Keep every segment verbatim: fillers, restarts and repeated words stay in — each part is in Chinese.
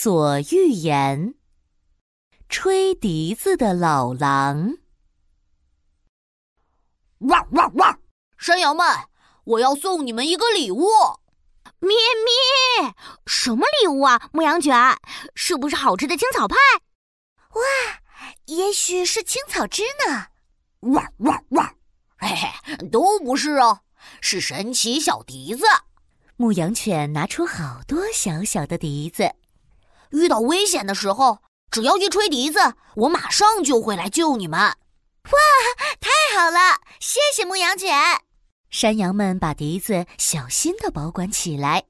所欲言。吹笛子的老狼。汪汪汪！山羊们，我要送你们一个礼物。咩咩，什么礼物啊？牧羊犬，是不是好吃的青草派？哇，也许是青草汁呢。汪汪汪！嘿嘿，都不是哦，是神奇小笛子。牧羊犬拿出好多小小的笛子，遇到危险的时候，只要一吹笛子，我马上就会来救你们。哇，太好了，谢谢牧羊犬。山羊们把笛子小心地保管起来。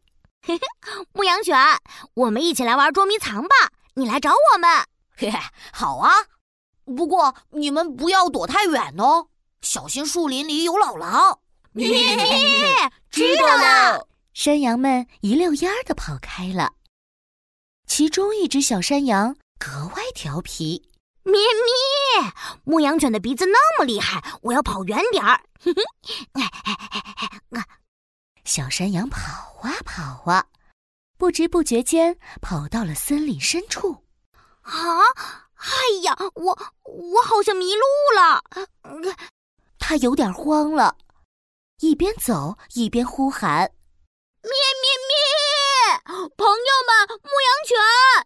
嘿嘿，牧羊犬，我们一起来玩捉迷藏吧，你来找我们。嘿嘿，好啊，不过你们不要躲太远哦，小心树林里有老狼。咩咩，知道了。山羊们一溜烟儿地跑开了。其中一只小山羊格外调皮。咩咩，牧羊犬的鼻子那么厉害，我要跑远点儿。小山羊跑啊跑啊，不知不觉间跑到了森林深处。啊，哎呀，我我好像迷路了。他有点慌了，一边走一边呼喊。咩咩咩！朋友们，牧羊犬，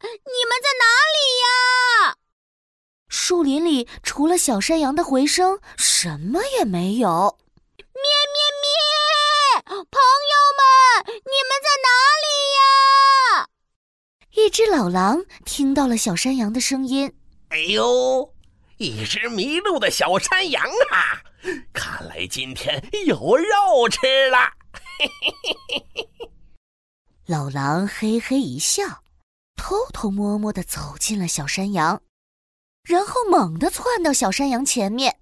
你们在哪里呀？树林里除了小山羊的回声，什么也没有。咩咩咩！朋友们，你们在哪里呀？一只老狼听到了小山羊的声音。哎呦，一只迷路的小山羊啊！看来今天有肉吃了。老狼嘿嘿一笑，偷偷摸摸地走进了小山羊，然后猛地窜到小山羊前面。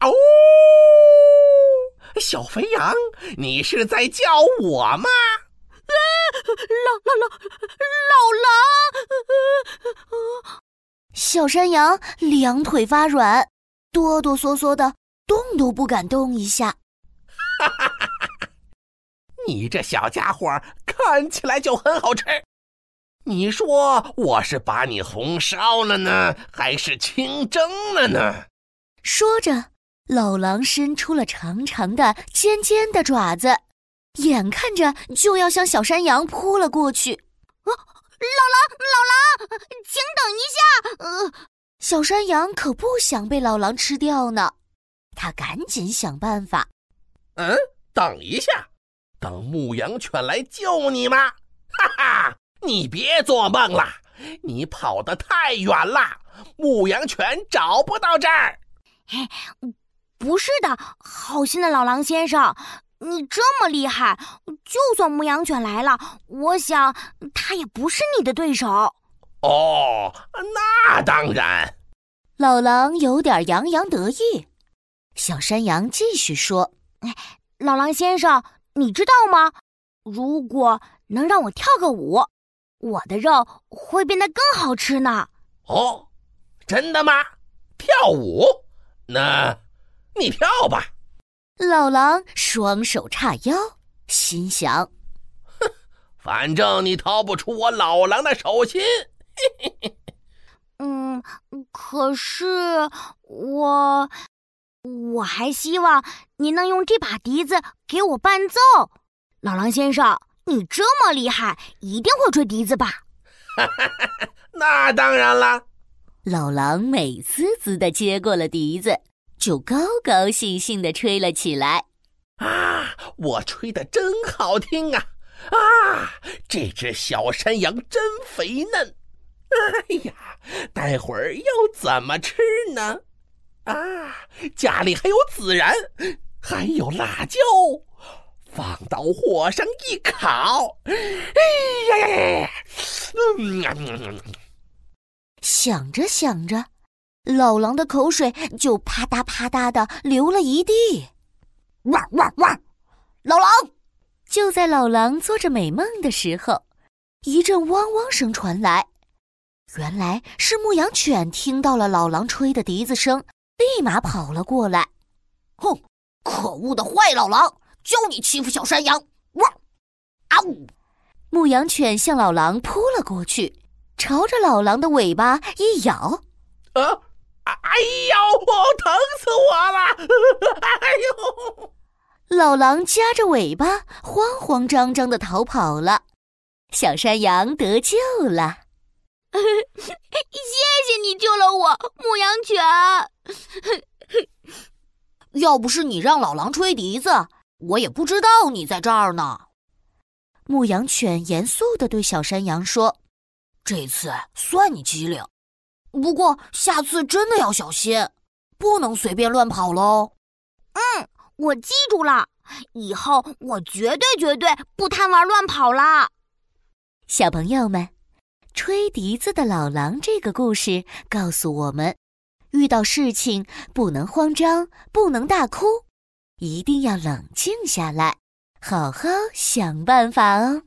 哦，小肥羊，你是在叫我吗？啊，老老老老狼！小山羊两腿发软，哆哆嗦嗦的，动都不敢动一下。哈哈。你这小家伙看起来就很好吃，你说我是把你红烧了呢，还是清蒸了呢？说着，老狼伸出了长长的尖尖的爪子，眼看着就要向小山羊扑了过去。啊，老狼，老狼，请等一下！呃，小山羊可不想被老狼吃掉呢，他赶紧想办法。嗯，等一下。等牧羊犬来救你吗？哈哈，你别做梦了，你跑得太远了，牧羊犬找不到这儿。不是的，好心的老狼先生，你这么厉害，就算牧羊犬来了，我想它也不是你的对手。哦，那当然。老狼有点洋洋得意。小山羊继续说，老狼先生，你知道吗？如果能让我跳个舞，我的肉会变得更好吃呢。哦，真的吗？跳舞？那，你跳吧。老狼双手叉腰，心想：哼，反正你逃不出我老狼的手心。嗯，可是我……我还希望您能用这把笛子给我伴奏。老狼先生，你这么厉害，一定会吹笛子吧？那当然了。老狼美滋滋地接过了笛子，就高高兴兴地吹了起来。啊，我吹得真好听啊！啊，这只小山羊真肥嫩。哎呀，待会儿要怎么吃呢？啊，家里还有孜然，还有辣椒，放到火上一烤。哎呀呀呀！嗯，想着想着，老狼的口水就啪嗒啪嗒的流了一地。汪汪汪！老狼！就在老狼做着美梦的时候，一阵汪汪声传来，原来是牧羊犬听到了老狼吹的笛子声。立马跑了过来。哼，可恶的坏老狼，就你欺负小山羊！哇！啊呜！牧羊犬向老狼扑了过去，朝着老狼的尾巴一咬，啊！哎呦，疼死我了！哎呦！老狼夹着尾巴，慌慌张张地逃跑了。小山羊得救了。谢谢你救了我，牧羊犬。要不是你让老狼吹笛子，我也不知道你在这儿呢。牧羊犬严肃地对小山羊说：这次算你机灵，不过下次真的要小心，不能随便乱跑喽。嗯，我记住了，以后我绝对绝对不贪玩乱跑啦。小朋友们，吹笛子的老狼这个故事告诉我们，遇到事情不能慌张，不能大哭，一定要冷静下来，好好想办法哦。